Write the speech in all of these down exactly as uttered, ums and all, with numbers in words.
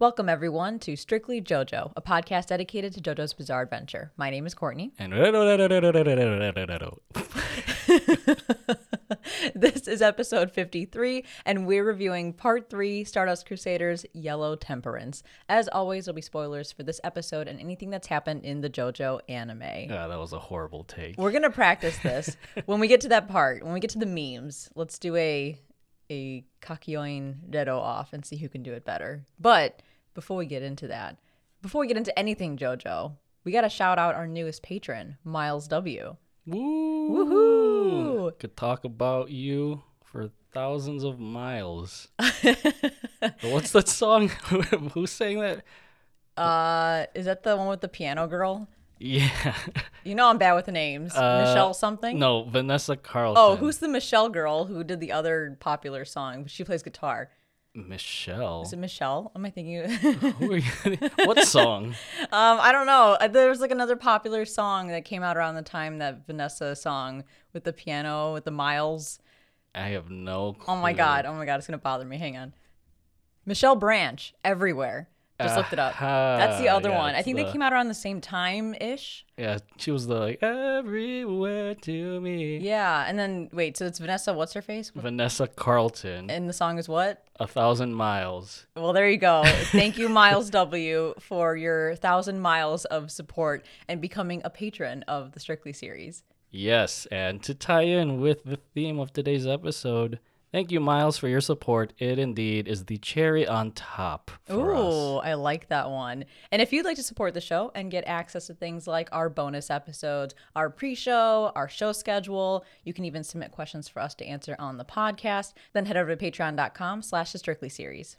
Welcome, everyone, to Strictly Jojo, a podcast dedicated to Jojo's Bizarre Adventure. My name is Courtney. And this is episode fifty-three, and we're reviewing part three, Stardust Crusaders, Yellow Temperance. As always, there'll be spoilers for this episode and anything that's happened in the JoJo anime. Yeah, that was a horrible take. We're going to practice this. When we get to that part, when we get to the memes, let's do a... a Kakyoin Redo off and see who can do it better. But before we get into that, before we get into anything JoJo, we got to shout out our newest patron, Miles W. Woo! Woohoo! Could talk about you for thousands of miles. What's that song? Who's saying that? Uh, is that the one with the piano girl? Yeah. You know I'm bad with the names. Uh, Michelle something? No, Vanessa Carlton. Oh, who's the Michelle girl who did the other popular song? She plays guitar. Michelle? Is it Michelle? Am I thinking? Who are you? What song? um, I don't know. There was like another popular song that came out around the time that Vanessa song with the piano, with the Miles. I have no clue. Oh my God. Oh my God. It's going to bother me. Hang on. Michelle Branch, everywhere. Just uh, looked it up. Uh, That's the other yeah, one. I think the... they came out around the same time-ish. Yeah, she was the, like, everywhere to me. Yeah, and then, wait, so it's Vanessa, what's her face? What? Vanessa Carlton. And the song is what? A Thousand Miles. Well, there you go. Thank you, Miles W., for your thousand miles of support and becoming a patron of the Strictly series. Yes, and to tie in with the theme of today's episode... Thank you, Miles, for your support. It indeed is the cherry on top for Ooh, us. Ooh, I like that one. And if you'd like to support the show and get access to things like our bonus episodes, our pre-show, our show schedule, you can even submit questions for us to answer on the podcast, then head over to patreon.com slash the Strictly series.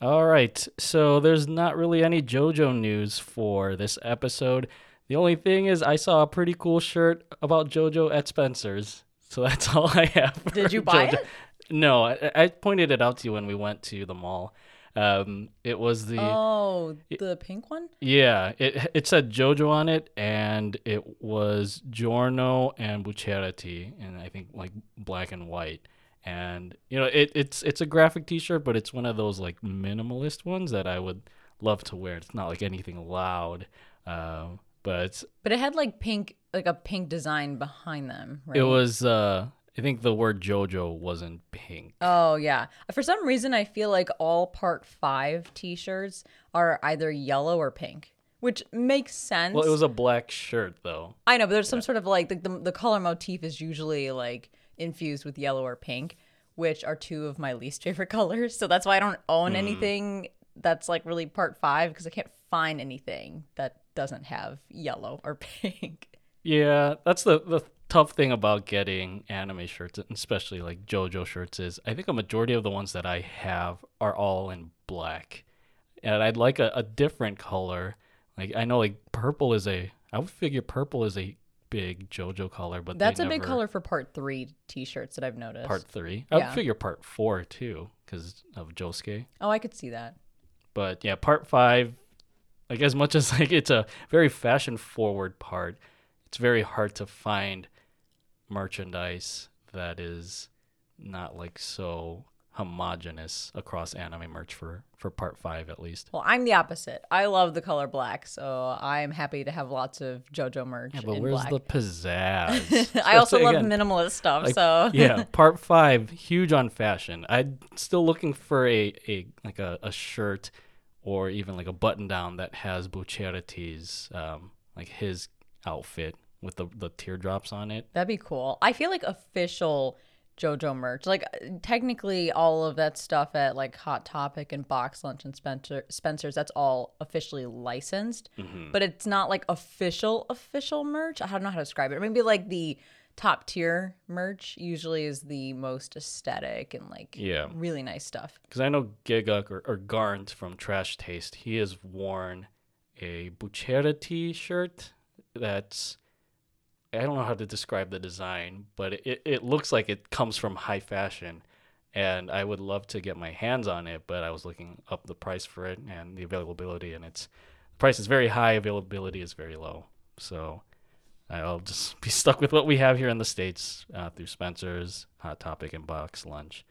All right. So there's not really any JoJo news for this episode. The only thing is I saw a pretty cool shirt about JoJo at Spencer's. So that's all I have. Did you buy JoJo. it? No, I, I pointed it out to you when we went to the mall. Um, it was the... Oh, the it, pink one? Yeah. It it said JoJo on it, and it was Giorno and Bucciarati, and I think like black and white. And, you know, it, it's it's a graphic t-shirt, but it's one of those like minimalist ones that I would love to wear. It's not like anything loud, um, but... But it had like pink, like a pink design behind them, right? It was... Uh, I think the word JoJo wasn't pink. Oh, yeah. For some reason, I feel like all Part five t-shirts are either yellow or pink, which makes sense. Well, it was a black shirt, though. I know, but there's yeah. some sort of, like, the, the the color motif is usually, like, infused with yellow or pink, which are two of my least favorite colors. So that's why I don't own mm. anything that's, like, really Part five, because I can't find anything that doesn't have yellow or pink. Yeah, that's the... the tough thing about getting anime shirts, especially like JoJo shirts, is I think a majority of the ones that I have are all in black, and I'd like a, a different color. Like I know, like purple is a. I would figure purple is a big JoJo color, but that's they a never... big color for Part Three T-shirts that I've noticed. Part Three, yeah. I would figure Part Four too, because of Josuke. Oh, I could see that. But yeah, Part Five, like as much as like it's a very fashion-forward part, it's very hard to find merchandise that is not like so homogenous across anime merch for for Part five, at least. Well, I'm the opposite. I love the color black, so I'm happy to have lots of JoJo merch. Yeah, but in where's black. the pizzazz? I also love again, minimalist stuff, like, so yeah. Part five, huge on fashion. I'm still looking for a, a like a, a shirt or even like a button down that has Bucciarati's um like his outfit with the, the teardrops on it. That'd be cool. I feel like official JoJo merch, like technically all of that stuff at like Hot Topic and Box Lunch and Spencer, Spencer's, that's all officially licensed, mm-hmm. but it's not like official, official merch. I don't know how to describe it. Maybe like the top tier merch usually is the most aesthetic and like yeah. really nice stuff. Because I know Gigguk or, or Garnt from Trash Taste, he has worn a Bucciarati shirt that's... I don't know how to describe the design, but it, it looks like it comes from high fashion, and I would love to get my hands on it, but I was looking up the price for it and the availability, and it's the price is very high, availability is very low. So I'll just be stuck with what we have here in the States uh, through Spencer's, Hot Topic, and Box Lunch.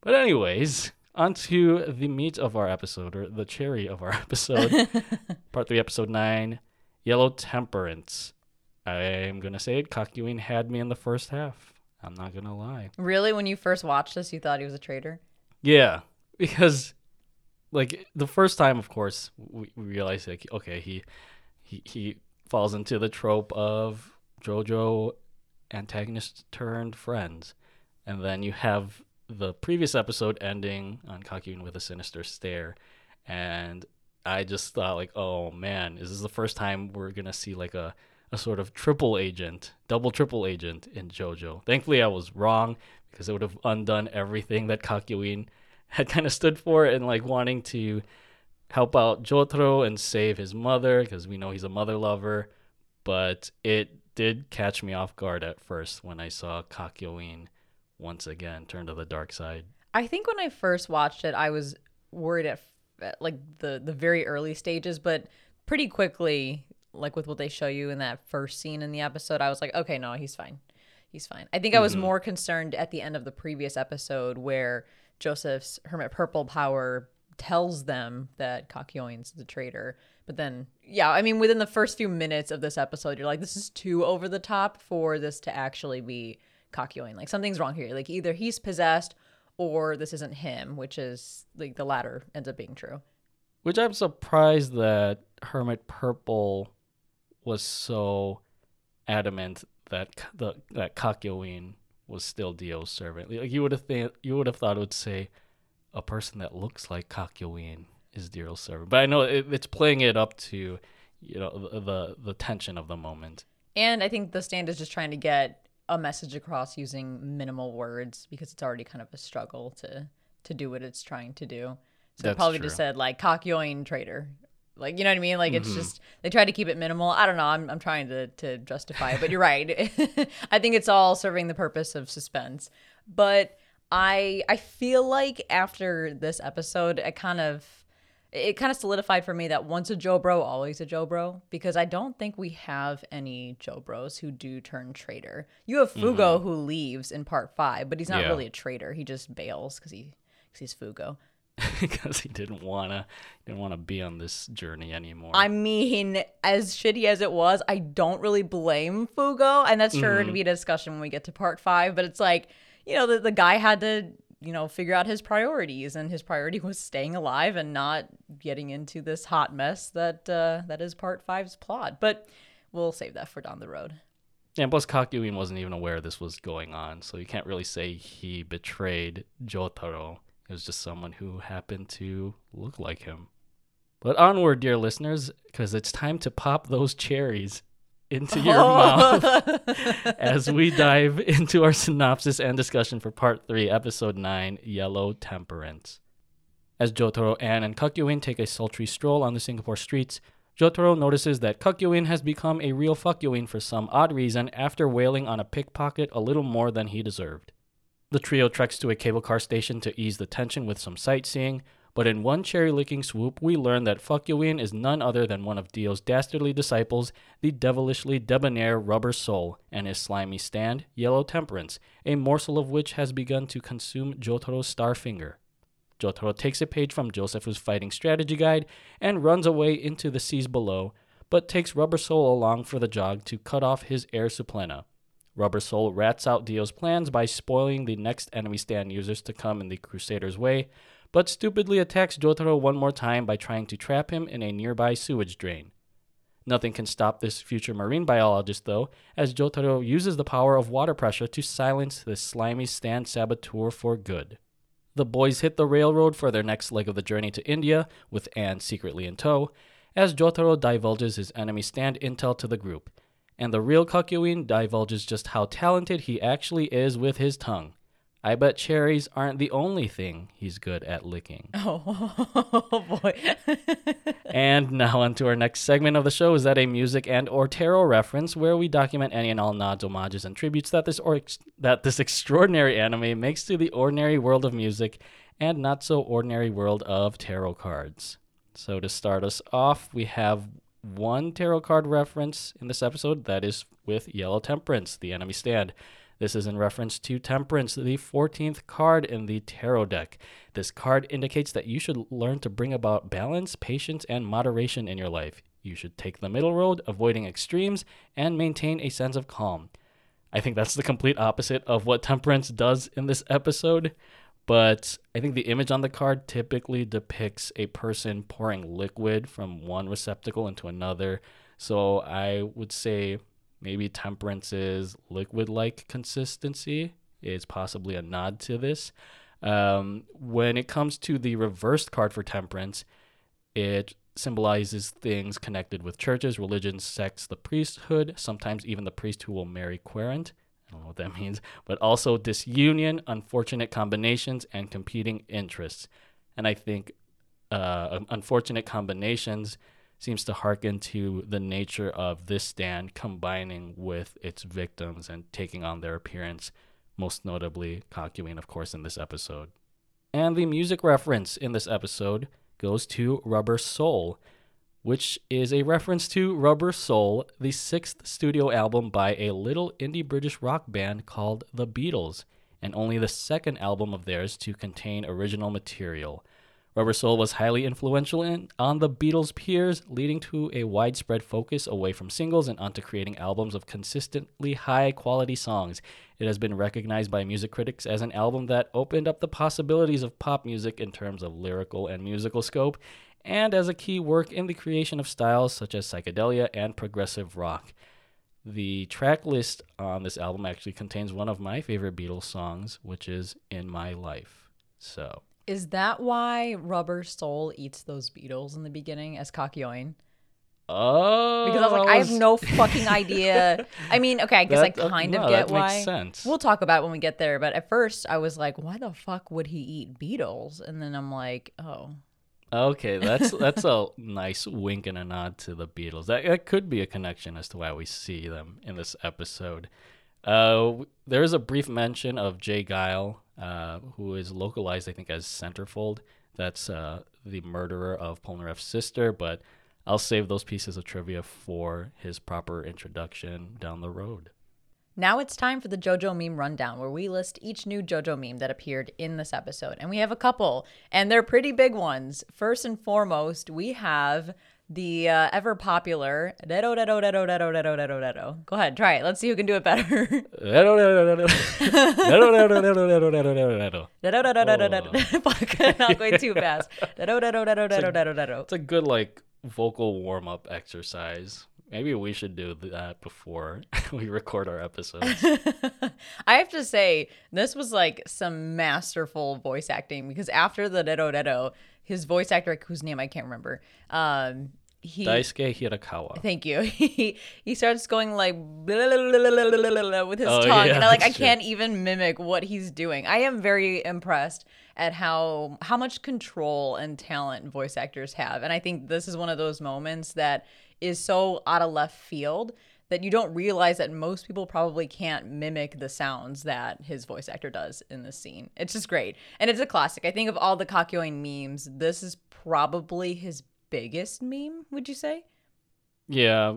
But anyways, onto the meat of our episode, or the cherry of our episode, part three, episode nine, Yellow Temperance. I'm going to say it, Kakyoin had me in the first half. I'm not going to lie. Really? When you first watched this, you thought he was a traitor? Yeah, because like the first time, of course, we, we realized, like, okay, he, he, he falls into the trope of JoJo antagonist turned friends. And then you have the previous episode ending on Kakyoin with a sinister stare. And I just thought, like, oh man, is this the first time we're going to see like a, a sort of triple agent, double triple agent in JoJo? Thankfully, I was wrong, because it would have undone everything that Kakyoin had kind of stood for, and like wanting to help out Jotaro and save his mother, because we know he's a mother lover. But it did catch me off guard at first when I saw Kakyoin once again turn to the dark side. I think when I first watched it, I was worried at, at like the, the very early stages, but pretty quickly, like with what they show you in that first scene in the episode, I was like, okay, no, he's fine. He's fine. I think I was mm-hmm. more concerned at the end of the previous episode where Joseph's Hermit Purple power tells them that Kakyoin's the traitor. But then, yeah, I mean, within the first few minutes of this episode, you're like, this is too over the top for this to actually be Kakyoin. Like, something's wrong here. Like, either he's possessed or this isn't him, which is, like, the latter ends up being true. Which I'm surprised that Hermit Purple was so adamant that the that Kakyoin was still Dio's servant. Like, you would have th- you would have thought it would say a person that looks like Kakyoin is Dio's servant. But I know it, it's playing it up to, you know, the, the the tension of the moment. And I think the stand is just trying to get a message across using minimal words, because it's already kind of a struggle to to do what it's trying to do. So That's they probably true. Just said like Kakyoin traitor. Like, you know what I mean? Like, it's mm-hmm. just, they try to keep it minimal. I don't know. I'm I'm trying to, to justify it, but you're right. I think it's all serving the purpose of suspense. But I I feel like after this episode, I kind of, it kind of solidified for me that once a Jobro, always a Jobro, because I don't think we have any Jobros who do turn traitor. You have Fugo mm-hmm. who leaves in part five, but he's not yeah. really a traitor. He just bails because he, because he's Fugo. Because he didn't wanna, didn't wanna be on this journey anymore. I mean, as shitty as it was, I don't really blame Fugo, and that's sure mm-hmm. to be a discussion when we get to part five. But it's like, you know, the the guy had to, you know, figure out his priorities, and his priority was staying alive and not getting into this hot mess that uh, that is part five's plot. But we'll save that for down the road. And plus, Kakyoin wasn't even aware this was going on, so you can't really say he betrayed Jotaro. It was just someone who happened to look like him. But onward, dear listeners, because it's time to pop those cherries into your oh. mouth as we dive into our synopsis and discussion for Part three, Episode nine, Yellow Temperance. As Jotaro, Anne, and Kakyoin take a sultry stroll on the Singapore streets, Jotaro notices that Kakyoin has become a real Fuckyoin for some odd reason after wailing on a pickpocket a little more than he deserved. The trio treks to a cable car station to ease the tension with some sightseeing, but in one cherry-licking swoop, we learn that Kakyoin is none other than one of Dio's dastardly disciples, the devilishly debonair Rubber Soul, and his slimy stand, Yellow Temperance, a morsel of which has begun to consume Jotaro's star finger. Jotaro takes a page from Josefu's fighting strategy guide and runs away into the seas below, but takes Rubber Soul along for the jog to cut off his air supplenna. Rubber Soul rats out Dio's plans by spoiling the next enemy stand users to come in the Crusaders' way, but stupidly attacks Jotaro one more time by trying to trap him in a nearby sewage drain. Nothing can stop this future marine biologist, though, as Jotaro uses the power of water pressure to silence this slimy stand saboteur for good. The boys hit the railroad for their next leg of the journey to India, with Anne secretly in tow, as Jotaro divulges his enemy stand intel to the group. And the real Kakyoin divulges just how talented he actually is with his tongue. I bet cherries aren't the only thing he's good at licking. Oh, boy. And now on to our next segment of the show. Is that a music and or tarot reference, where we document any and all nods, homages, and tributes that this, or ex- that this extraordinary anime makes to the ordinary world of music and not so ordinary world of tarot cards. So to start us off, we have one tarot card reference in this episode that is with Yellow Temperance, the enemy stand. This is in reference to Temperance, the fourteenth card in the tarot deck. This card indicates that you should learn to bring about balance, patience, and moderation in your life. You should take the middle road, avoiding extremes, and maintain a sense of calm. I think that's the complete opposite of what Temperance does in this episode, but I think the image on the card typically depicts a person pouring liquid from one receptacle into another, so I would say maybe Temperance's liquid-like consistency is possibly a nod to this. Um, when it comes to the reversed card for Temperance, it symbolizes things connected with churches, religions, sects, the priesthood, sometimes even the priest who will marry querent. I don't know what that means, but also disunion, unfortunate combinations, and competing interests. And I think uh, unfortunate combinations seems to hearken to the nature of this stand combining with its victims and taking on their appearance, most notably Kakyoin, of course, in this episode. And the music reference in this episode goes to Rubber Soul, which is a reference to Rubber Soul, the sixth studio album by a little indie British rock band called The Beatles, and only the second album of theirs to contain original material. Rubber Soul was highly influential in, on the Beatles' peers, leading to a widespread focus away from singles and onto creating albums of consistently high-quality songs. It has been recognized by music critics as an album that opened up the possibilities of pop music in terms of lyrical and musical scope, and as a key work in the creation of styles such as psychedelia and progressive rock. The track list on this album actually contains one of my favorite Beatles songs, which is In My Life. So... Is that why Rubber Soul eats those beetles in the beginning as Kakyoin? Oh. Because I was like, I have no fucking idea. I mean, okay, I guess that, I kind uh, no, of get that why. Makes sense. We'll talk about it when we get there. But at first, I was like, why the fuck would he eat beetles? And then I'm like, oh. Okay, that's that's a nice wink and a nod to the Beatles. That, that could be a connection as to why we see them in this episode. Uh, there is a brief mention of J. Geil, uh, who is localized, I think, as Centerfold. That's uh, the murderer of Polnareff's sister, but I'll save those pieces of trivia for his proper introduction down the road. Now it's time for the JoJo meme rundown, where we list each new JoJo meme that appeared in this episode. And we have a couple, and they're pretty big ones. First and foremost, we have the uh, ever popular dedo, dedo, dedo, dedo, dedo, dedo, dedo. Go ahead, try it. Let's see who can do it better. Fuck, not going too fast. It's a good like vocal warm up exercise. Maybe we should do that before we record our episodes. I have to say, this was like some masterful voice acting, because after the dedo dedo, his voice actor, whose name I can't remember, um, he Daisuke Hirakawa. Thank you. He he starts going like blah, blah, blah, blah, blah, blah, blah, with his oh, tongue, yeah, and I like I true. can't even mimic what he's doing. I am very impressed at how how much control and talent voice actors have, and I think this is one of those moments that is so out of left field that you don't realize that most people probably can't mimic the sounds that his voice actor does in this scene. It's just great. And it's a classic. I think of all the Kakyoin memes, this is probably his biggest meme, would you say? Yeah.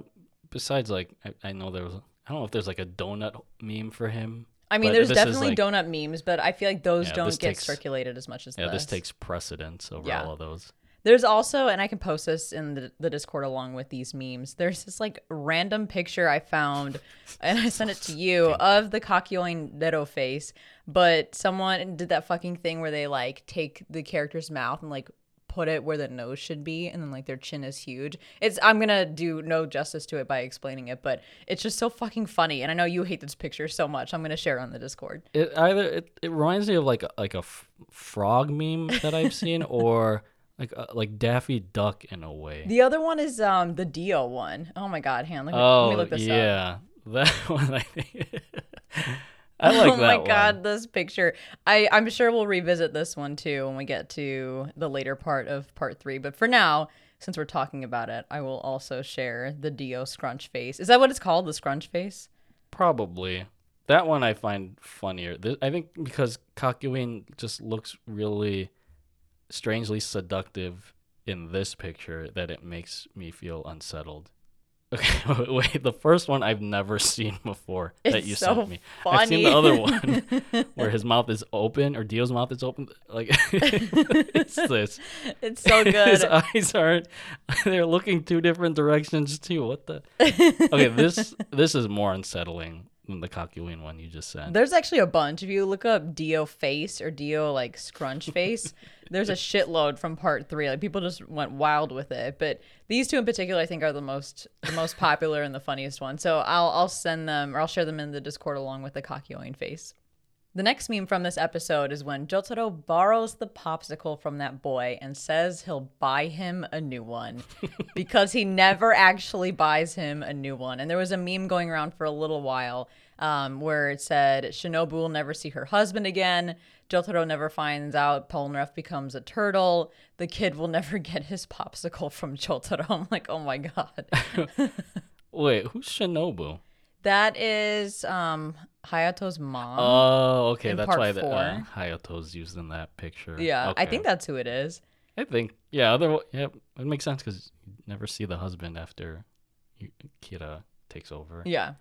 Besides, like, I, I know there was, I don't know if there's like a donut meme for him. I mean, there's definitely like donut memes, but I feel like those yeah, don't get takes, circulated as much as yeah, this. Yeah, this takes precedence over yeah. all of those. There's also, and I can post this in the, the Discord along with these memes, there's this like random picture I found, and I sent it to you, of the Kakyoin Dedo face, but someone did that fucking thing where they like take the character's mouth and like put it where the nose should be, and then like their chin is huge. It's I'm going to do no justice to it by explaining it, but it's just so fucking funny, and I know you hate this picture so much. I'm going to share it on the Discord. It either it, it reminds me of like, like a f- frog meme that I've seen, or... Like uh, like Daffy Duck in a way. The other one is um the Dio one. Oh my God, Han, let me, oh, let me look this yeah. up. Oh yeah, that one I think. I like oh that one. Oh my God, this picture. I, I'm sure we'll revisit this one too when we get to the later part of part three. But for now, since we're talking about it, I will also share the Dio scrunch face. Is that what it's called, the scrunch face? Probably. That one I find funnier. I think because Kakyoin just looks really... strangely seductive in this picture that it makes me feel unsettled. Okay, wait, the first one I've never seen before it's that you so sent me. Funny. I've seen the other one where his mouth is open, or Dio's mouth is open. Like, it's this. It's so good. His eyes aren't, they're looking two different directions too. What the? Okay, this this is more unsettling than the Kakyoin one you just sent. There's actually a bunch. If you look up Dio face or Dio like scrunch face, there's a shitload from part three. Like people just went wild with it. But these two in particular, I think, are the most the most popular and the funniest one. So I'll I'll send them, or I'll share them in the Discord along with the Kakyoin face. The next meme from this episode is when Jotaro borrows the popsicle from that boy and says he'll buy him a new one because he never actually buys him a new one. And there was a meme going around for a little while um, where it said Shinobu will never see her husband again. Jotaro never finds out. Polnareff becomes a turtle. The kid will never get his popsicle from Jotaro. I'm like, oh, my God. Wait, who's Shinobu? That is um, Hayato's mom. Oh, okay. That's why the, uh, Hayato's used in that picture. Yeah, okay. I think that's who it is. I think, yeah. Other, yeah, it makes sense because you never see the husband after Kira takes over. Yeah.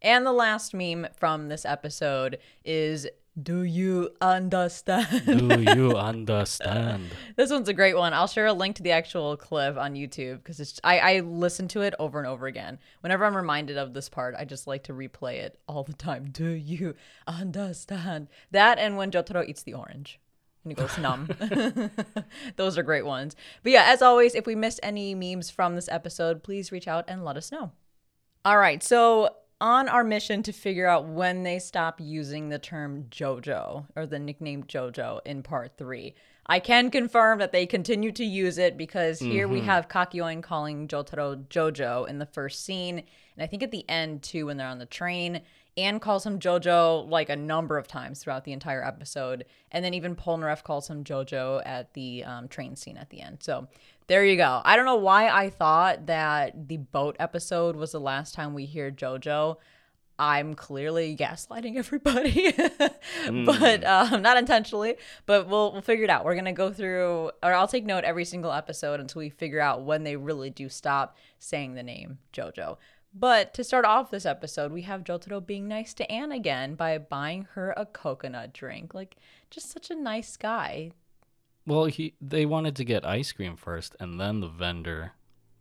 And the last meme from this episode is, do you understand? Do you understand? This one's a great one. I'll share a link to the actual clip on YouTube because it's I, I listen to it over and over again. Whenever I'm reminded of this part, I just like to replay it all the time. Do you understand? That and when Jotaro eats the orange. And he goes numb. Those are great ones. But yeah, as always, if we missed any memes from this episode, please reach out and let us know. All right, so on our mission to figure out when they stop using the term JoJo or the nickname JoJo in part three, I can confirm that they continue to use it because here mm-hmm. we have Kakyoin calling Jotaro JoJo in the first scene. And I think at the end too, when they're on the train, Anne calls him JoJo like a number of times throughout the entire episode. And then even Polnareff calls him JoJo at the um, train scene at the end. So there you go. I don't know why I thought that the boat episode was the last time we hear JoJo. I'm clearly gaslighting everybody, but um, not intentionally. But we'll we'll figure it out. We're going to go through, or I'll take note every single episode until we figure out when they really do stop saying the name JoJo. But to start off this episode, we have Jotaro being nice to Anne again by buying her a coconut drink. Like, just such a nice guy. Well, he they wanted to get ice cream first, and then the vendor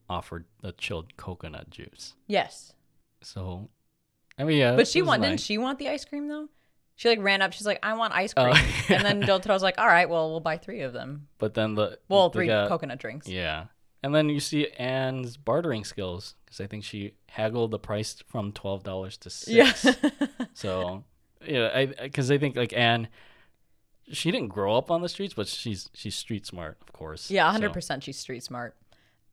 offered the chilled coconut juice. Yes. So, I mean, yeah. But she wanted, nice. Didn't she want the ice cream, though? She, like, ran up. She's like, I want ice cream. Uh, and then Jotaro's like, all right, well, we'll buy three of them. But then the... Well, three got, coconut drinks. Yeah. And then you see Anne's bartering skills, because I think she haggled the price from twelve dollars to six dollars. Yeah. So, yeah, because I, I think, like, Anne... She didn't grow up on the streets, but she's she's street smart, of course. Yeah, one hundred percent so. She's street smart.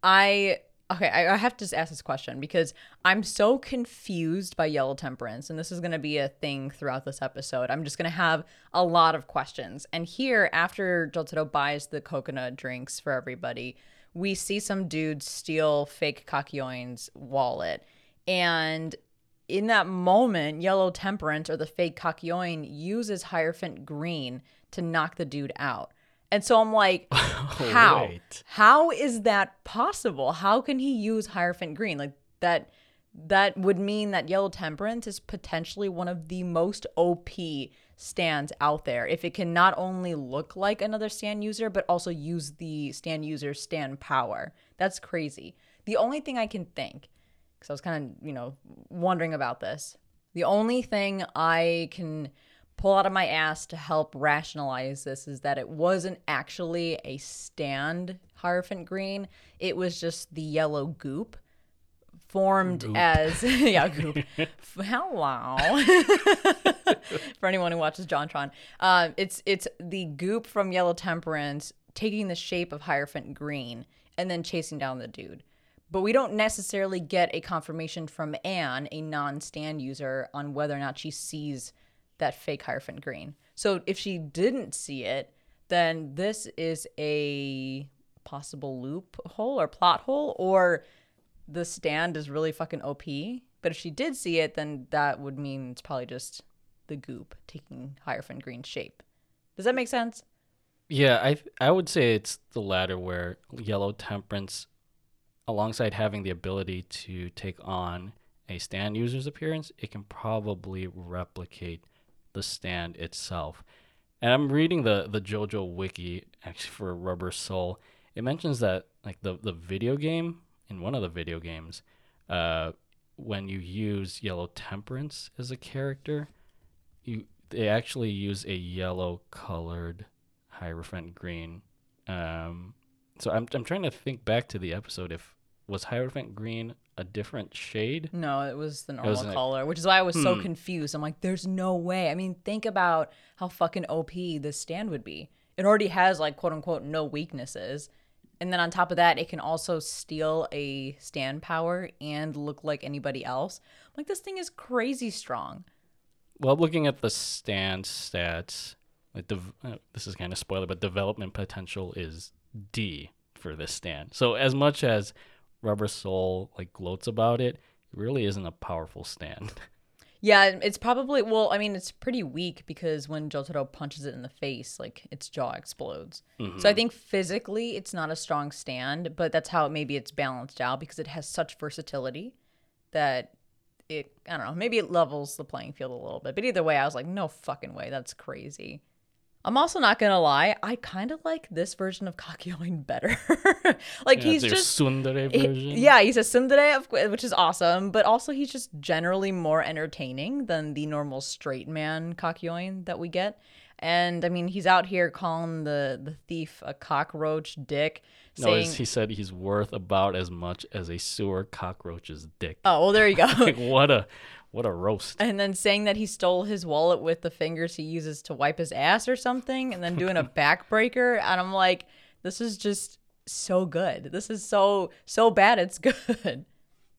I, okay, I, I have to just ask this question because I'm so confused by Yellow Temperance, and this is going to be a thing throughout this episode. I'm just going to have a lot of questions. And here, after Jotaro buys the coconut drinks for everybody, we see some dude steal fake Kakyoin's wallet. And in that moment, Yellow Temperance, or the fake Kakyoin, uses Hierophant Green to knock the dude out. And so I'm like, how? Oh, right. How is that possible? How can he use Hierophant Green? Like that that would mean that Yellow Temperance is potentially one of the most O P stands out there. If it can not only look like another stand user, but also use the stand user's stand power. That's crazy. The only thing I can think, because I was kind of, you know, wondering about this, the only thing I can pull out of my ass to help rationalize this is that it wasn't actually a stand Hierophant Green. It was just the yellow goop formed goop. as yeah goop. Hello. For anyone who watches JonTron, uh, it's it's the goop from Yellow Temperance taking the shape of Hierophant Green and then chasing down the dude. But we don't necessarily get a confirmation from Anne, a non-stan user, on whether or not she sees that fake Hierophant Green. So if she didn't see it, then this is a possible loophole or plot hole, or the stand is really fucking O P. But if she did see it, then that would mean it's probably just the goop taking Hierophant Green's shape. Does that make sense? Yeah, I I would say it's the latter, where Yellow Temperance alongside having the ability to take on a stand user's appearance, it can probably replicate the stand itself. And I'm reading the the JoJo wiki actually for Rubber Soul. It mentions that like the the video game, in one of the video games, uh, when you use Yellow Temperance as a character, you they actually use a yellow colored Hierophant Green. Um, so I'm I'm trying to think back to the episode if was Hierophant Green a different shade? No, it was the normal was color, like, which is why I was hmm. so confused. I'm like, there's no way. I mean, think about how fucking O P this stand would be. It already has, like, quote unquote, no weaknesses. And then on top of that, it can also steal a stand power and look like anybody else. I'm like, this thing is crazy strong. Well, looking at the stand stats, like the, uh, this is kind of spoiler, but development potential is D for this stand. So as much as Rubber Soul like gloats about it, it really isn't a powerful stand. Yeah, it's probably, well, I mean, it's pretty weak because when Jotaro punches it in the face, like, its jaw explodes. Mm-hmm. So I think physically it's not a strong stand, but that's how maybe it's balanced out because it has such versatility that it, I don't know, maybe it levels the playing field a little bit. But either way, I was like, no fucking way, that's crazy. I'm also not going to lie, I kind of like this version of Kakyoin better. Like, yeah, he's just... tsundere version. He, yeah, he's a tsundere, of, which is awesome, but also he's just generally more entertaining than the normal straight man Kakyoin that we get. And, I mean, he's out here calling the, the thief a cockroach dick. Saying, no, he said he's worth about as much as a sewer cockroach's dick. Oh, well, there you go. Like, what a... What a roast. And then saying that he stole his wallet with the fingers he uses to wipe his ass or something, and then doing a backbreaker. And I'm like, this is just so good. This is so, so bad it's good.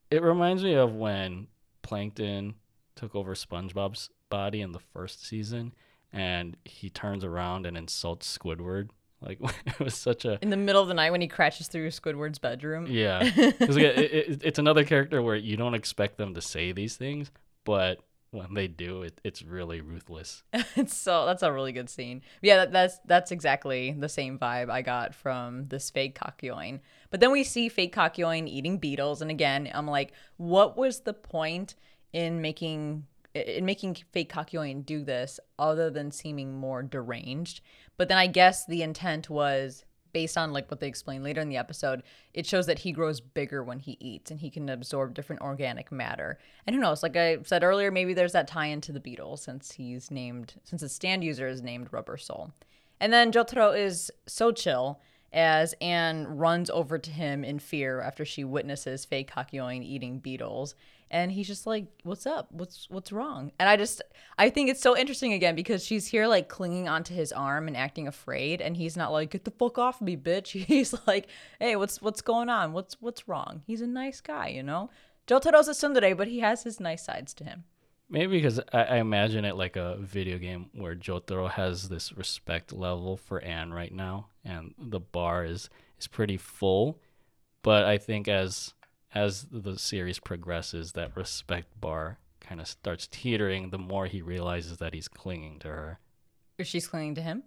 It reminds me of when Plankton took over SpongeBob's body in the first season, and he turns around and insults Squidward. Like, it was such a... In the middle of the night when he crashes through Squidward's bedroom. Yeah. It's, like, it, it, it's another character where you don't expect them to say these things, but when they do, it, it's really ruthless. It's so that's a really good scene. Yeah, that, that's that's exactly the same vibe I got from this fake Kakyoin. But then we see fake Kakyoin eating beetles, and again, I'm like, what was the point in making... in making fake Kakyoin do this other than seeming more deranged? But then I guess the intent was, based on like what they explained later in the episode, it shows that he grows bigger when he eats and he can absorb different organic matter. And who knows, like I said earlier, maybe there's that tie into the Beatles since he's named, since his stand user is named Rubber Soul. And then Jotaro is so chill as Anne runs over to him in fear after she witnesses fake Kakyoin eating beetles. And he's just like, what's up? What's what's wrong? And I just, I think it's so interesting again because she's here like clinging onto his arm and acting afraid. And he's not like, get the fuck off me, bitch. He's like, hey, what's what's going on? What's what's wrong? He's a nice guy, you know? Jotaro's a tsundere, but he has his nice sides to him. Maybe because I, I imagine it like a video game where Jotaro has this respect level for Anne right now. And the bar is, is pretty full. But I think as... As the series progresses, that respect bar kind of starts teetering the more he realizes that he's clinging to her. Or she's clinging to him?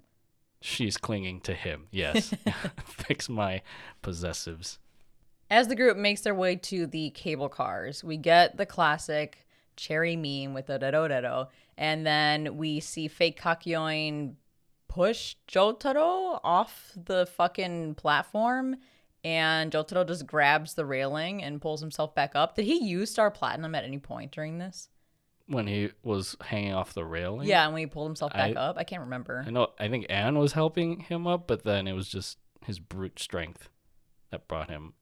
She's clinging to him, yes. Fix my possessives. As the group makes their way to the cable cars, we get the classic cherry meme with the rero-rero, and then we see fake Kakyoin push Jotaro off the fucking platform. And Jotaro just grabs the railing and pulls himself back up. Did he use Star Platinum at any point during this? When he was hanging off the railing? Yeah, and when he pulled himself back I, up. I can't remember. I know. I think Anne was helping him up, but then it was just his brute strength that brought him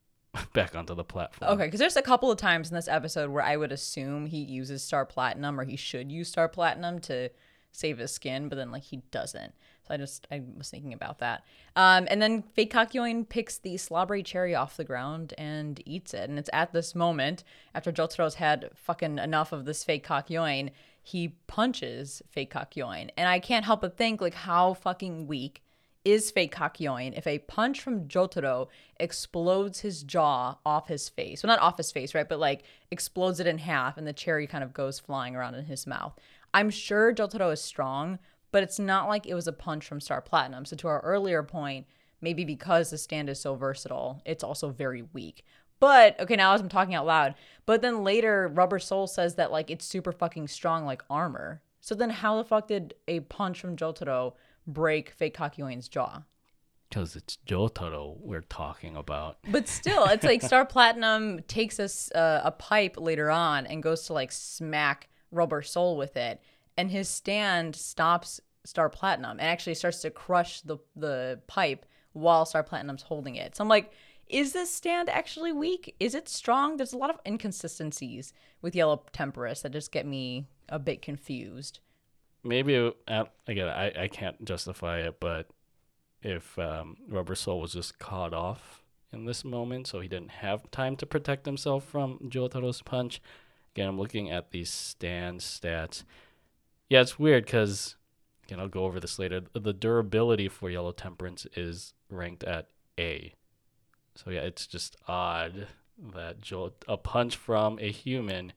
back onto the platform. Okay, because there's a couple of times in this episode where I would assume he uses Star Platinum or he should use Star Platinum to save his skin, but then like he doesn't. So I just, I was thinking about that. Um, and then fake Kakyoin picks the slobbery cherry off the ground and eats it. And it's at this moment, after Jotaro's had fucking enough of this fake Kakyoin, he punches fake Kakyoin. And I can't help but think, like, how fucking weak is fake Kakyoin if a punch from Jotaro explodes his jaw off his face? Well, not off his face, right? But, like, explodes it in half and the cherry kind of goes flying around in his mouth. I'm sure Jotaro is strong, but it's not like it was a punch from Star Platinum. So to our earlier point, maybe because the stand is so versatile, it's also very weak. But, okay, now as I'm talking out loud, but then later Rubber Soul says that, like, it's super fucking strong, like armor. So then how the fuck did a punch from Jotaro break fake Kakyoin's jaw? Because it's Jotaro we're talking about. But still, it's like Star Platinum takes us uh, a pipe later on and goes to, like, smack Rubber Soul with it. And his stand stops Star Platinum and actually starts to crush the the pipe while Star Platinum's holding it. So I'm like, is this stand actually weak? Is it strong? There's a lot of inconsistencies with Yellow Temperance that just get me a bit confused. Maybe, uh, again, I, I can't justify it, but if um, Rubber Soul was just caught off in this moment, so he didn't have time to protect himself from Jotaro's punch. Again, I'm looking at these stand stats. Yeah, it's weird because, and I'll go over this later, the durability for Yellow Temperance is ranked at A. So yeah, it's just odd that jolt, a punch from a human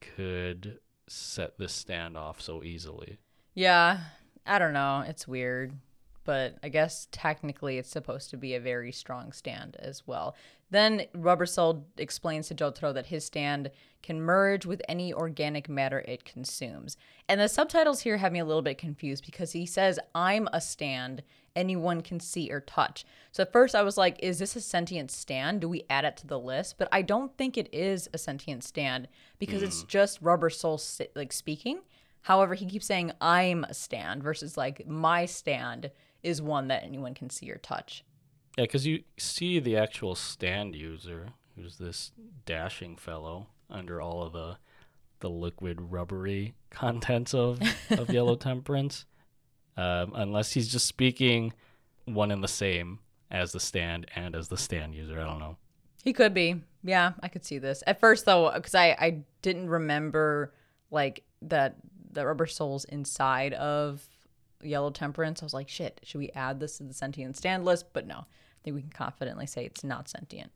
could set this stand off so easily. Yeah, I don't know. It's weird. But I guess technically it's supposed to be a very strong stand as well. Then Rubber Soul explains to Jotaro that his stand can merge with any organic matter it consumes. And the subtitles here have me a little bit confused because he says, I'm a stand anyone can see or touch. So at first I was like, is this a sentient stand? Do we add it to the list? But I don't think it is a sentient stand because mm. it's just Rubber Soul like speaking. However, he keeps saying, I'm a stand versus like my stand is one that anyone can see or touch. Yeah, because you see the actual stand user, who's this dashing fellow, under all of the the liquid rubbery contents of, of Yellow Temperance, um, unless he's just speaking one and the same as the stand and as the stand user. I don't know. He could be. Yeah, I could see this. At first, though, because I, I didn't remember like that the Rubber Soul's inside of Yellow Temperance, I was like, shit, should we add this to the sentient stand list? But no, I think we can confidently say it's not sentient.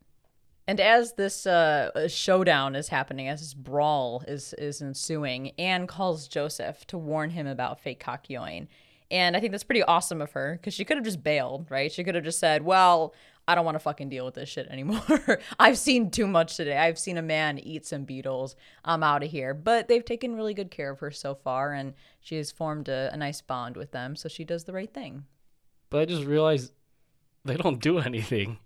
And as this uh, showdown is happening, as this brawl is, is ensuing, Anne calls Joseph to warn him about fake Kakyoin. And I think that's pretty awesome of her because she could have just bailed, right? She could have just said, well, I don't want to fucking deal with this shit anymore. I've seen too much today. I've seen a man eat some beetles. I'm out of here. But they've taken really good care of her so far, and she has formed a, a nice bond with them, so she does the right thing. But I just realized they don't do anything,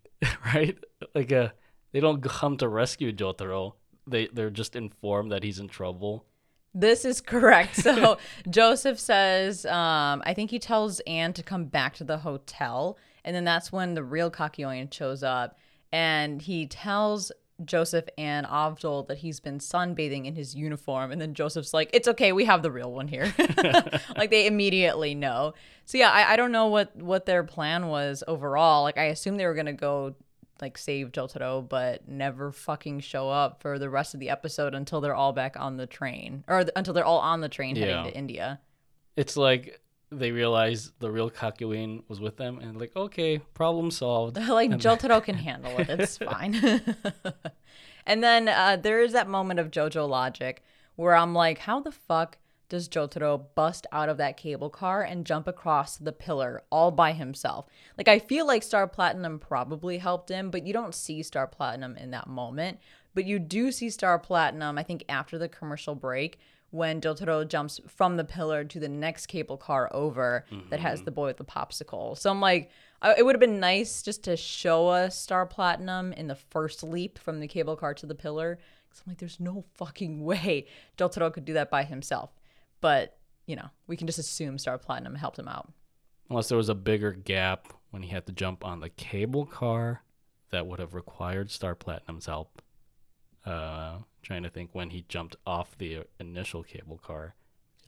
right? Like, uh, they don't come to rescue Jotaro. They, they're just informed that he's in trouble. This is correct. So Joseph says, um, I think he tells Anne to come back to the hotel. And then that's when the real Kakyoin shows up. And he tells Joseph and Avdol that he's been sunbathing in his uniform. And then Joseph's like, it's okay, we have the real one here. Like, they immediately know. So, yeah, I, I don't know what, what their plan was overall. Like, I assumed they were going to go, like, save Jotaro, but never fucking show up for the rest of the episode until they're all back on the train. Or th- until they're all on the train yeah. heading to India. It's like... they realize the real Kakyoin was with them and like, okay, problem solved. Like, and Jotaro can handle it. It's fine. And then uh, there is that moment of JoJo logic where I'm like, how the fuck does Jotaro bust out of that cable car and jump across the pillar all by himself? Like, I feel like Star Platinum probably helped him, but you don't see Star Platinum in that moment. But you do see Star Platinum, I think, after the commercial break, when Jotaro jumps from the pillar to the next cable car over mm-hmm. that has the boy with the popsicle. So I'm like, I, it would have been nice just to show us Star Platinum in the first leap from the cable car to the pillar. Because I'm like, there's no fucking way Jotaro could do that by himself. But, you know, we can just assume Star Platinum helped him out. Unless there was a bigger gap when he had to jump on the cable car that would have required Star Platinum's help. Uh, trying to think when he jumped off the initial cable car.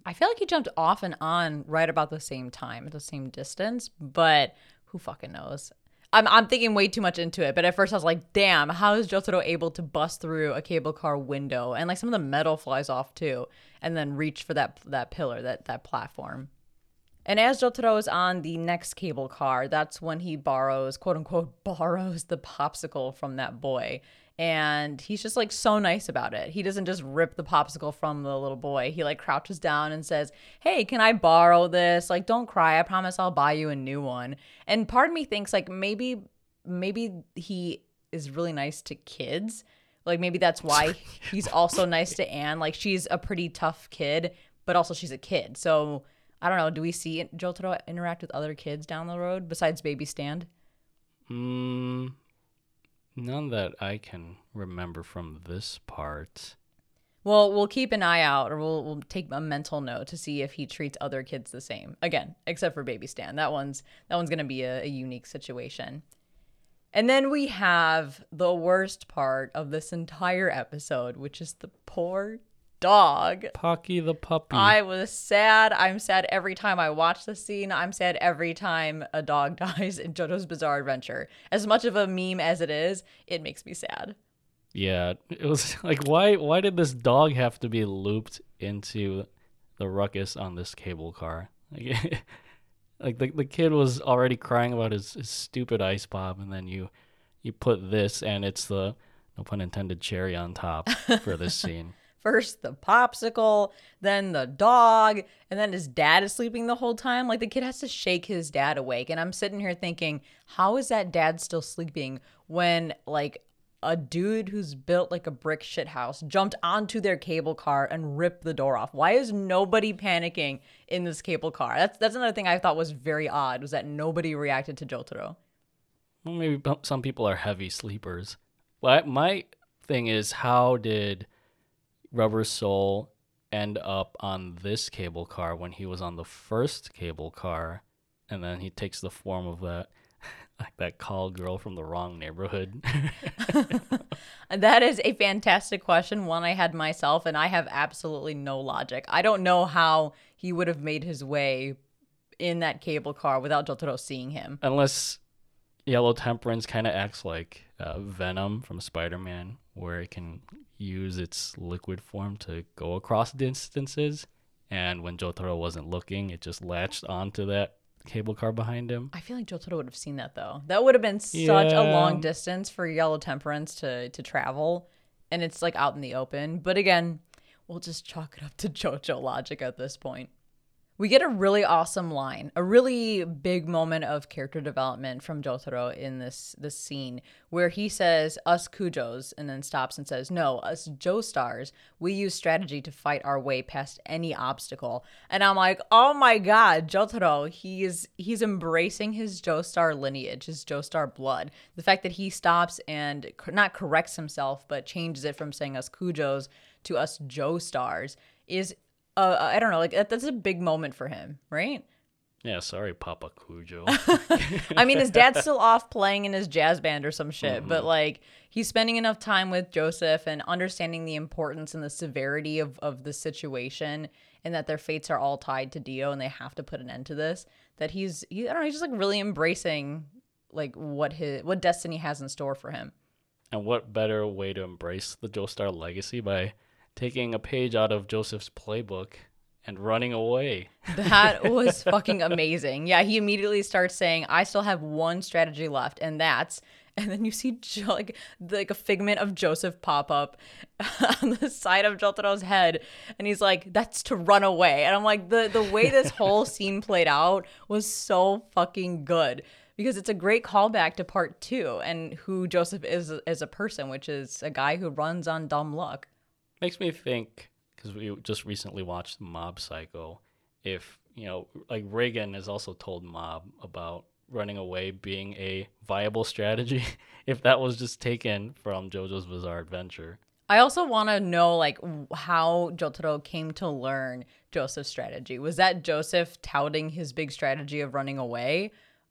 I feel like he jumped off and on right about the same time, at the same distance, but who fucking knows? I'm I'm thinking way too much into it, but at first I was like, damn, how is Jotaro able to bust through a cable car window? And like some of the metal flies off too, and then reach for that that pillar, that, that platform. And as Jotaro is on the next cable car, that's when he borrows, quote unquote, borrows the popsicle from that boy. And he's just like so nice about it. He doesn't just rip the popsicle from the little boy. He like crouches down and says, hey, can I borrow this? Like, don't cry. I promise I'll buy you a new one. And part of me thinks like maybe maybe he is really nice to kids. Like, maybe that's why he's also nice to Anne. Like, she's a pretty tough kid, but also she's a kid. So, I don't know. Do we see Jotaro interact with other kids down the road besides Baby Stand? Mm, none that I can remember from this part. Well, we'll keep an eye out, or we'll, we'll take a mental note to see if he treats other kids the same. Again, except for Baby Stan. That one's that one's going to be a, a unique situation. And then we have the worst part of this entire episode, which is the poor dog. Pocky the puppy. I was sad. I'm sad every time I watch this scene. I'm sad every time a dog dies in JoJo's Bizarre Adventure. As much of a meme as it is, it makes me sad. Yeah, it was like, why why did this dog have to be looped into the ruckus on this cable car? Like, like the the kid was already crying about his, his stupid ice pop, and then you you put this, and it's the, no pun intended, cherry on top for this scene. First the popsicle, then the dog, and then his dad is sleeping the whole time. Like, the kid has to shake his dad awake, and I'm sitting here thinking, how is that dad still sleeping when, like, a dude who's built like a brick shit house jumped onto their cable car and ripped the door off? Why is nobody panicking in this cable car? That's that's another thing I thought was very odd, was that nobody reacted to Jotaro. Well, maybe some people are heavy sleepers. But my thing is, how did Rubber Soul end up on this cable car when he was on the first cable car, and then he takes the form of that like that call girl from the wrong neighborhood? That is a fantastic question, one I had myself, and I have absolutely no logic. I don't know how he would have made his way in that cable car without Jotaro seeing him. Unless Yellow Temperance kind of acts like uh, Venom from Spider-Man, where it can use its liquid form to go across distances, and when Jotaro wasn't looking, it just latched onto that cable car behind him. I feel like Jotaro would have seen that, though. That would have been such yeah. a long distance for Yellow Temperance to to travel, and it's like out in the open. But again, we'll just chalk it up to JoJo logic at this point. We get a really awesome line, a really big moment of character development from Jotaro in this this scene, where he says, "Us Kujos," and then stops and says, "No, us Joestars, we use strategy to fight our way past any obstacle." And I'm like, oh my God, Jotaro, he is, he's embracing his Joestar lineage, his Joestar blood. The fact that he stops and co- not corrects himself, but changes it from saying "us Kujos" to "us Joestars" is Uh, I don't know, like, that, that's a big moment for him, right? Yeah, sorry, Papa Cujo. I mean, his dad's still off playing in his jazz band or some shit, mm-hmm. but, like, he's spending enough time with Joseph and understanding the importance and the severity of, of the situation, and that their fates are all tied to Dio and they have to put an end to this, that he's, he, I don't know, he's just, like, really embracing, like, what his what destiny has in store for him. And what better way to embrace the Joestar legacy by taking a page out of Joseph's playbook and running away. That was fucking amazing. Yeah, he immediately starts saying, "I still have one strategy left, and that's..." And then you see jo- like the, like a figment of Joseph pop up on the side of Jotaro's head, and he's like, "That's to run away." And I'm like, the the way this whole scene played out was so fucking good, because it's a great callback to part two and who Joseph is as a person, which is a guy who runs on dumb luck. Makes me think, because we just recently watched Mob Psycho, if, you know, like Reagan has also told Mob about running away being a viable strategy, if that was just taken from JoJo's Bizarre Adventure. I also want to know, like, how Jotaro came to learn Joseph's strategy. Was that Joseph touting his big strategy of running away?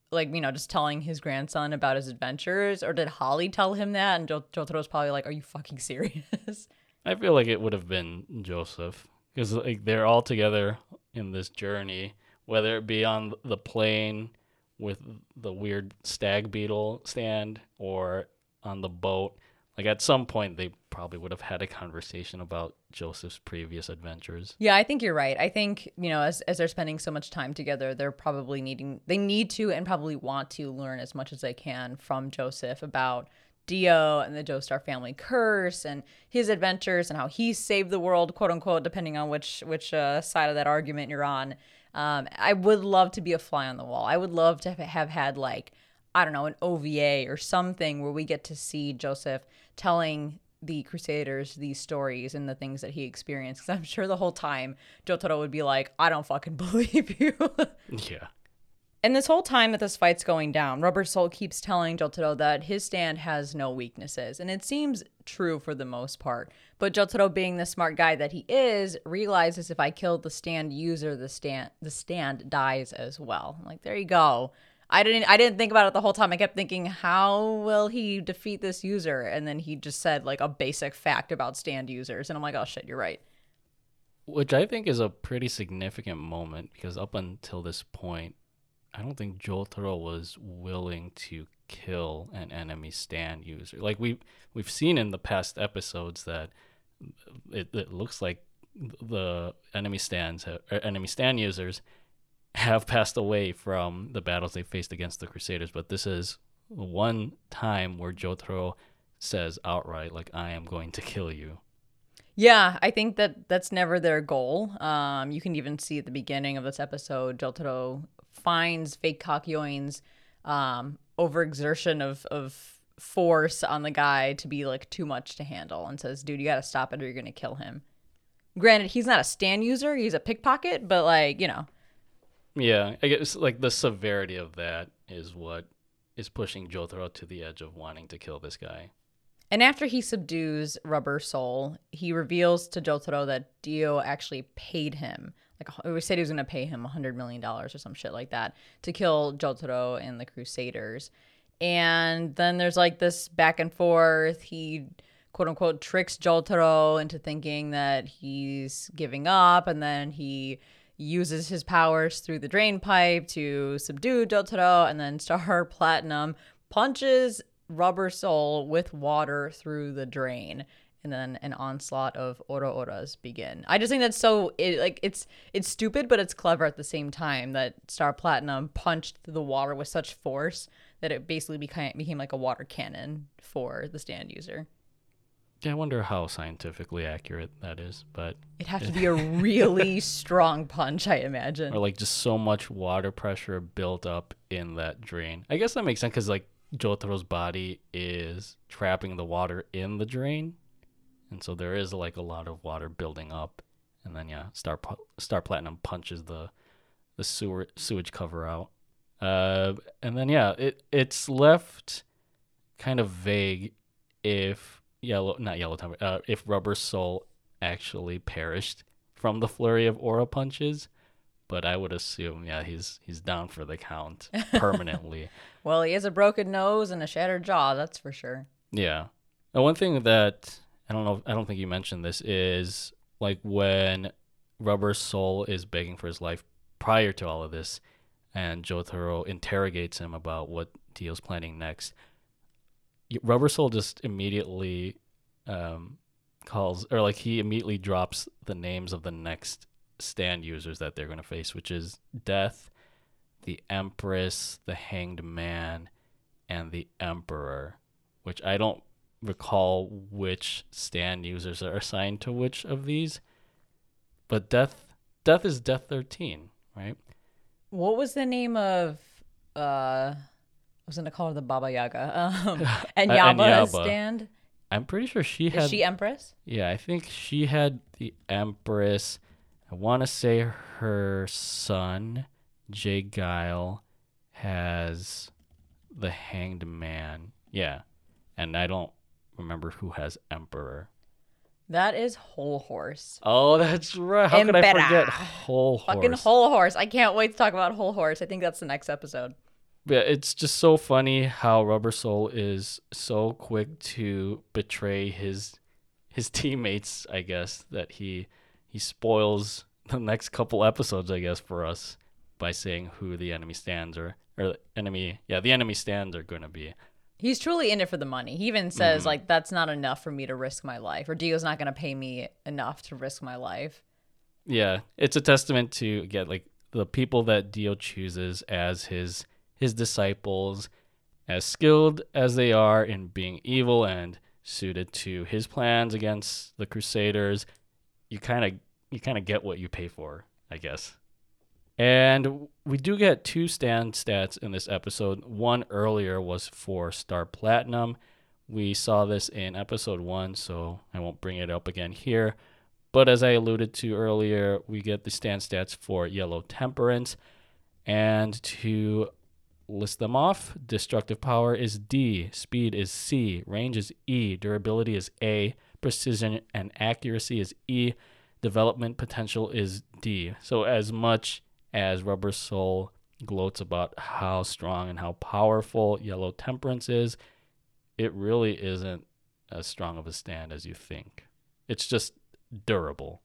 Like, you know, just telling his grandson about his adventures? Or did Holly tell him that? And Jotaro's probably like, "Are you fucking serious?" I feel like it would have been Joseph, because like they're all together in this journey, whether it be on the plane with the weird stag beetle stand or on the boat. Like, at some point, they probably would have had a conversation about Joseph's previous adventures. Yeah, I think you're right. I think, you know, as as they're spending so much time together, they're probably needing, they need to and probably want to learn as much as they can from Joseph about Dio and the Joestar family curse and his adventures and how he saved the world, quote unquote, depending on which which uh, side of that argument you're on. Um, I would love to be a fly on the wall. I would love to have had, like, I don't know, an O V A or something where we get to see Joseph telling the Crusaders these stories and the things that he experienced. Because I'm sure the whole time Jotaro would be like, I don't fucking believe you. Yeah. And this whole time that this fight's going down, Rubber Soul keeps telling Jotaro that his stand has no weaknesses. And it seems true for the most part. But Jotaro, being the smart guy that he is, realizes if I kill the stand user, the stand the stand dies as well. I'm like, there you go. I didn't I didn't think about it the whole time. I kept thinking, how will he defeat this user? And then he just said like a basic fact about stand users. And I'm like, oh shit, you're right. Which I think is a pretty significant moment, because up until this point, I don't think Jotaro was willing to kill an enemy stand user. Like we we've, we've seen in the past episodes that it, it looks like the enemy stands have, or enemy stand users have passed away from the battles they faced against the Crusaders, but this is one time where Jotaro says outright, like, I am going to kill you. Yeah, I think that that's never their goal. Um, you can even see at the beginning of this episode, Jotaro finds fake Kakyoin's um, overexertion of, of force on the guy to be, like, too much to handle and says, dude, you gotta stop it or you're gonna kill him. Granted, he's not a stand user, he's a pickpocket, but, like, you know. Yeah, I guess like the severity of that is what is pushing Jotaro to the edge of wanting to kill this guy. And after he subdues Rubber Soul, he reveals to Jotaro that Dio actually paid him. Like, we said he was going to pay him one hundred million dollars or some shit like that to kill Jotaro and the Crusaders. And then there's like this back and forth. He, quote unquote, tricks Jotaro into thinking that he's giving up, and then he uses his powers through the drain pipe to subdue Jotaro, and then Star Platinum punches Rubber Soul with water through the drain, and then an onslaught of Ora Oras begin. I just think that's so, it, like, it's it's stupid, but it's clever at the same time that Star Platinum punched the water with such force that it basically became, became like a water cannon for the stand user. Yeah, I wonder how scientifically accurate that is, but it'd have to be a really strong punch, I imagine. Or like just so much water pressure built up in that drain. I guess that makes sense because like Jotaro's body is trapping the water in the drain, and so there is like a lot of water building up. And then yeah, Star Star Platinum punches the the sewer sewage cover out, uh, and then yeah, it it's left kind of vague if. Yellow, not Yellow Temperance, uh, if Rubber Soul actually perished from the flurry of aura punches, but I would assume, yeah, he's he's down for the count permanently. Well, he has a broken nose and a shattered jaw, that's for sure. Yeah. And one thing that, I don't know, I don't think you mentioned this, is like when Rubber Soul is begging for his life prior to all of this, and Jotaro interrogates him about what Dio's planning next, Rubber Soul just immediately um, calls, or like he immediately drops the names of the next stand users that they're going to face, which is Death, the Empress, the Hanged Man, and the Emperor, which I don't recall which stand users are assigned to which of these, but Death Death is Death thirteen, right? What was the name of... Uh... I was going to call her the Baba Yaga. Um, and Yaba stand. I'm pretty sure she had... Is she Empress? Yeah, I think she had the Empress. I want to say her son, J. Geil, has the Hanged Man. Yeah, and I don't remember who has Emperor. That is Whole Horse. Oh, that's right. How could I forget Whole Horse? Fucking Whole Horse. I can't wait to talk about Whole Horse. I think that's the next episode. Yeah, it's just so funny how Rubber Soul is so quick to betray his his teammates, I guess, that he he spoils the next couple episodes, I guess, for us by saying who the enemy stands are, or enemy, yeah, the enemy stands are going to be. He's truly in it for the money. He even says, mm-hmm. like, that's not enough for me to risk my life, or Dio's not going to pay me enough to risk my life. Yeah, it's a testament to, again, like, the people that Dio chooses as his... his disciples, as skilled as they are in being evil and suited to his plans against the Crusaders, you kind of you kind of get what you pay for, I guess. And we do get two stand stats in this episode. One earlier was for Star Platinum. We saw this in episode one, so I won't bring it up again here. But as I alluded to earlier, we get the stand stats for Yellow Temperance. And to list them off, destructive power is D, speed is C, range is E, durability is A, precision and accuracy is E, development potential is D. So as much as Rubber Soul gloats about how strong and how powerful Yellow Temperance is, it really isn't as strong of a stand as you think. It's just durable.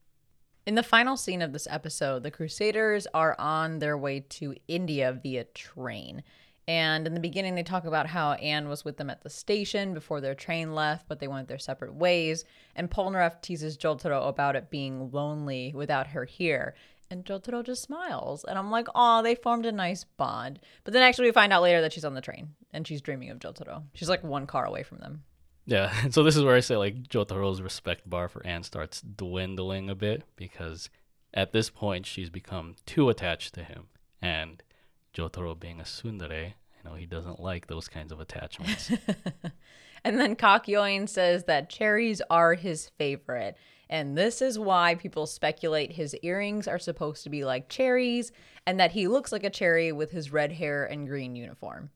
In the final scene of this episode, the Crusaders are on their way to India via train. And in the beginning, they talk about how Anne was with them at the station before their train left, but they went their separate ways. And Polnareff teases Jotaro about it being lonely without her here. And Jotaro just smiles. And I'm like, oh, they formed a nice bond. But then actually we find out later that she's on the train and she's dreaming of Jotaro. She's like one car away from them. Yeah. And so this is where I say like Jotaro's respect bar for Anne starts dwindling a bit, because at this point she's become too attached to him. And Jotaro being a tsundere, I know he doesn't like those kinds of attachments. And then Kakyoin says that cherries are his favorite. And this is why people speculate his earrings are supposed to be like cherries and that he looks like a cherry with his red hair and green uniform.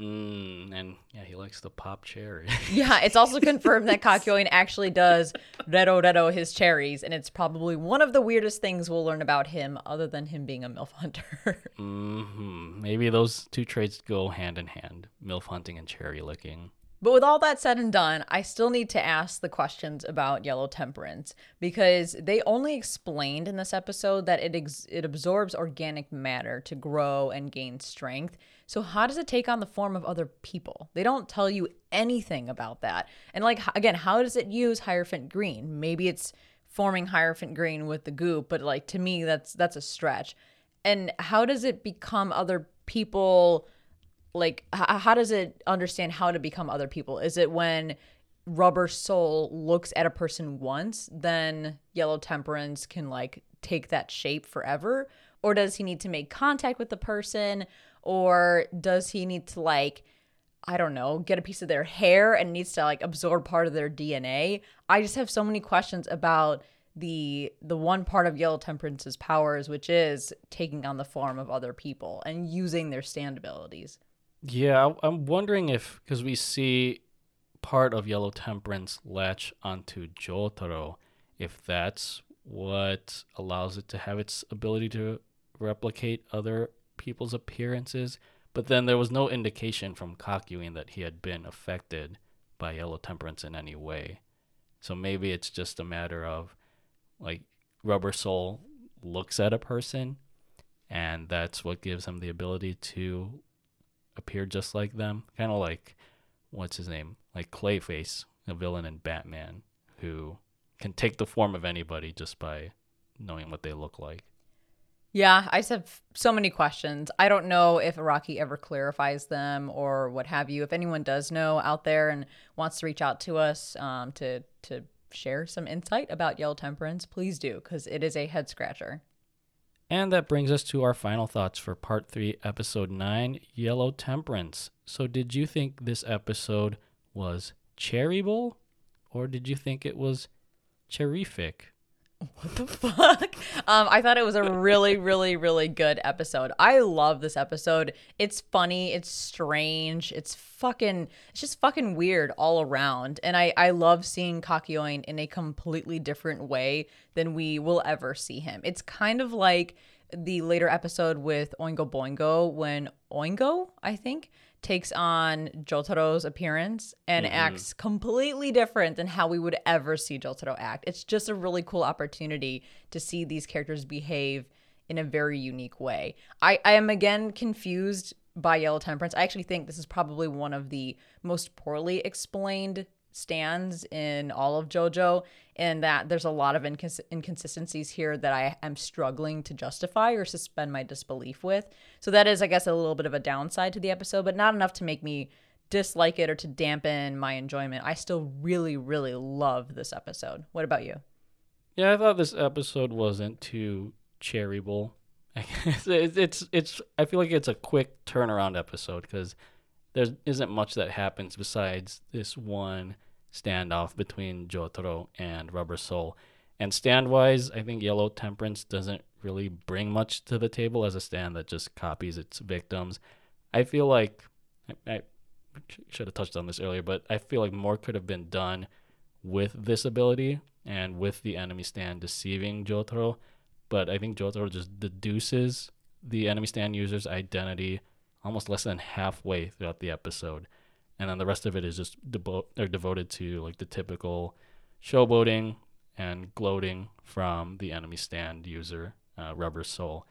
Mm, and yeah, he likes to pop cherries. Yeah, it's also confirmed that Kakyoin actually does rero rero his cherries, and it's probably one of the weirdest things we'll learn about him other than him being a MILF hunter. Mm-hmm. Maybe those two traits go hand in hand, MILF hunting and cherry licking. But with all that said and done, I still need to ask the questions about Yellow Temperance, because they only explained in this episode that it ex- it absorbs organic matter to grow and gain strength. So how does it take on the form of other people? They don't tell you anything about that. And like, again, how does it use Hierophant Green? Maybe it's forming Hierophant Green with the goop, but like to me, that's that's a stretch. And how does it become other people? Like, how does it understand how to become other people? Is it when Rubber Soul looks at a person once, then Yellow Temperance can, like, take that shape forever? Or does he need to make contact with the person? Or does he need to, like, I don't know, get a piece of their hair and needs to, like, absorb part of their D N A? I just have so many questions about the the one part of Yellow Temperance's powers, which is taking on the form of other people and using their stand abilities. Yeah, I'm wondering if, because we see part of Yellow Temperance latch onto Jotaro, if that's what allows it to have its ability to replicate other people's appearances. But then there was no indication from Kakyoin that he had been affected by Yellow Temperance in any way. So maybe it's just a matter of, like, Rubber Soul looks at a person, and that's what gives him the ability to appear just like them, kind of like what's his name, like Clayface, a villain in Batman, who can take the form of anybody just by knowing what they look like. Yeah, I just have so many questions. I don't know if Araki ever clarifies them or what have you. If anyone does know out there and wants to reach out to us um, to to share some insight about Yellow Temperance, please do, because it is a head scratcher. And that brings us to our final thoughts for Part three, Episode nine, Yellow Temperance. So did you think this episode was cherryable, or did you think it was cherrific? What the fuck? Um, I thought it was a really, really, really good episode. I love this episode. It's funny. It's strange. It's fucking, it's just fucking weird all around. And I, I love seeing Kakyoin in a completely different way than we will ever see him. It's kind of like the later episode with Oingo Boingo when Oingo, I think, takes on Jotaro's appearance and mm-hmm. acts completely different than how we would ever see Jotaro act. It's just a really cool opportunity to see these characters behave in a very unique way. I, I am again confused by Yellow Temperance. I actually think this is probably one of the most poorly explained stands in all of JoJo, and that there's a lot of incons- inconsistencies here that I am struggling to justify or suspend my disbelief with. So that is, I guess, a little bit of a downside to the episode, but not enough to make me dislike it or to dampen my enjoyment. I still really, really love this episode. What about you? Yeah, I thought this episode wasn't too cherryable. it's, it's it's I feel like it's a quick turnaround episode because there isn't much that happens besides this one standoff between Jotaro and Rubber Soul. And stand-wise, I think Yellow Temperance doesn't really bring much to the table as a stand that just copies its victims. I feel like, I, I should have touched on this earlier, but I feel like more could have been done with this ability and with the enemy stand deceiving Jotaro. But I think Jotaro just deduces the enemy stand user's identity almost less than halfway throughout the episode. And then the rest of it is just devo- or devoted to like the typical showboating and gloating from the enemy stand user, uh, Rubber Soul.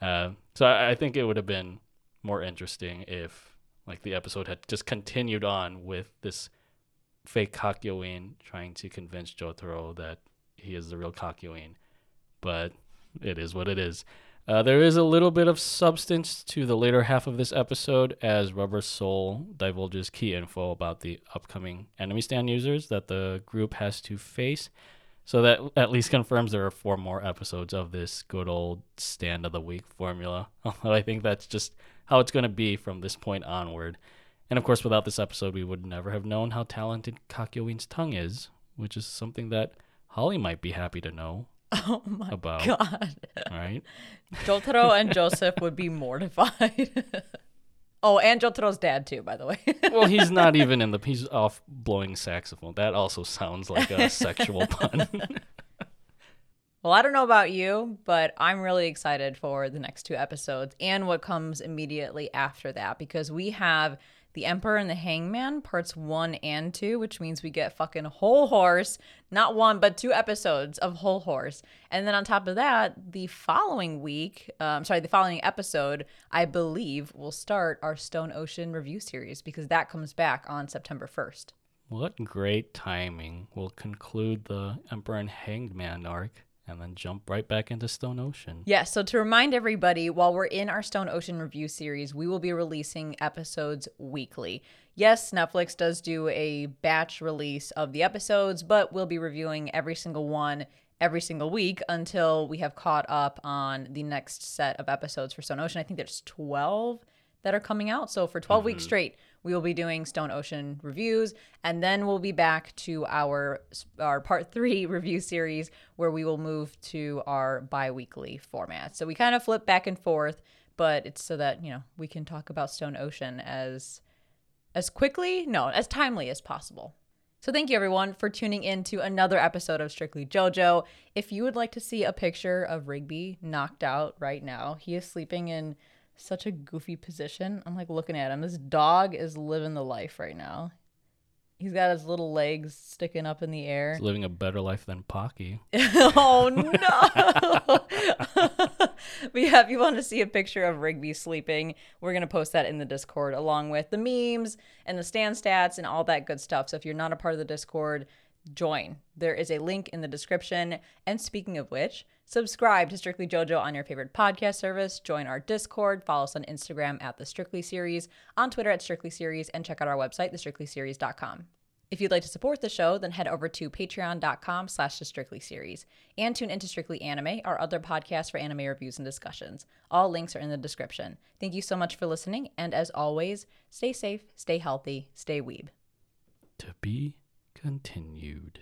Uh, so I, I think it would have been more interesting if like the episode had just continued on with this fake Kakyoin trying to convince Jotaro that he is the real Kakyoin. But it is what it is. Uh, there is a little bit of substance to the later half of this episode as Rubber Soul divulges key info about the upcoming enemy stand users that the group has to face. So that at least confirms there are four more episodes of this good old stand of the week formula. Although I think that's just how it's going to be from this point onward. And of course, without this episode, we would never have known how talented Kakyoin's tongue is, which is something that Holly might be happy to know. Oh my about. God. Right? Jotaro and Joseph would be mortified. Oh, and Jotaro's dad too, by the way. Well, he's not even in the... He's off blowing saxophone. That also sounds like a sexual pun. Well, I don't know about you, but I'm really excited for the next two episodes and what comes immediately after that, because we have The Emperor and the Hangman parts one and two, which means we get fucking Whole Horse. Not one, but two episodes of Whole Horse. And then on top of that, the following week, um, sorry, the following episode, I believe, will start our Stone Ocean review series because that comes back on September first. What great timing. We'll conclude the Emperor and Hangman arc and then jump right back into Stone Ocean. Yeah, so to remind everybody, while we're in our Stone Ocean review series, we will be releasing episodes weekly. Yes, Netflix does do a batch release of the episodes, but we'll be reviewing every single one every single week until we have caught up on the next set of episodes for Stone Ocean. I think there's twelve that are coming out, so for twelve mm-hmm. weeks straight, we will be doing Stone Ocean reviews, and then we'll be back to our our part three review series where we will move to our bi-weekly format. So we kind of flip back and forth, but it's so that, you know, we can talk about Stone Ocean as as quickly, no, as timely as possible. So thank you, everyone, for tuning in to another episode of Strictly JoJo. If you would like to see a picture of Rigby knocked out right now, he is sleeping in such a goofy position. I'm like looking at him. This dog is living the life right now. He's got his little legs sticking up in the air. He's living a better life than Pocky. Oh, no. But yeah, if you want to see a picture of Rigby sleeping, we're going to post that in the Discord along with the memes and the stand stats and all that good stuff. So if you're not a part of the Discord, join. There is a link in the description. And speaking of which, subscribe to Strictly JoJo on your favorite podcast service, join our Discord, follow us on Instagram at The Strictly Series, on Twitter at Strictly Series, and check out our website, the strictly series dot com. If you'd like to support the show, then head over to patreon.com slash The Strictly Series and tune into Strictly Anime, our other podcast for anime reviews and discussions. All links are in the description. Thank you so much for listening, and as always, stay safe, stay healthy, stay weeb. To be continued.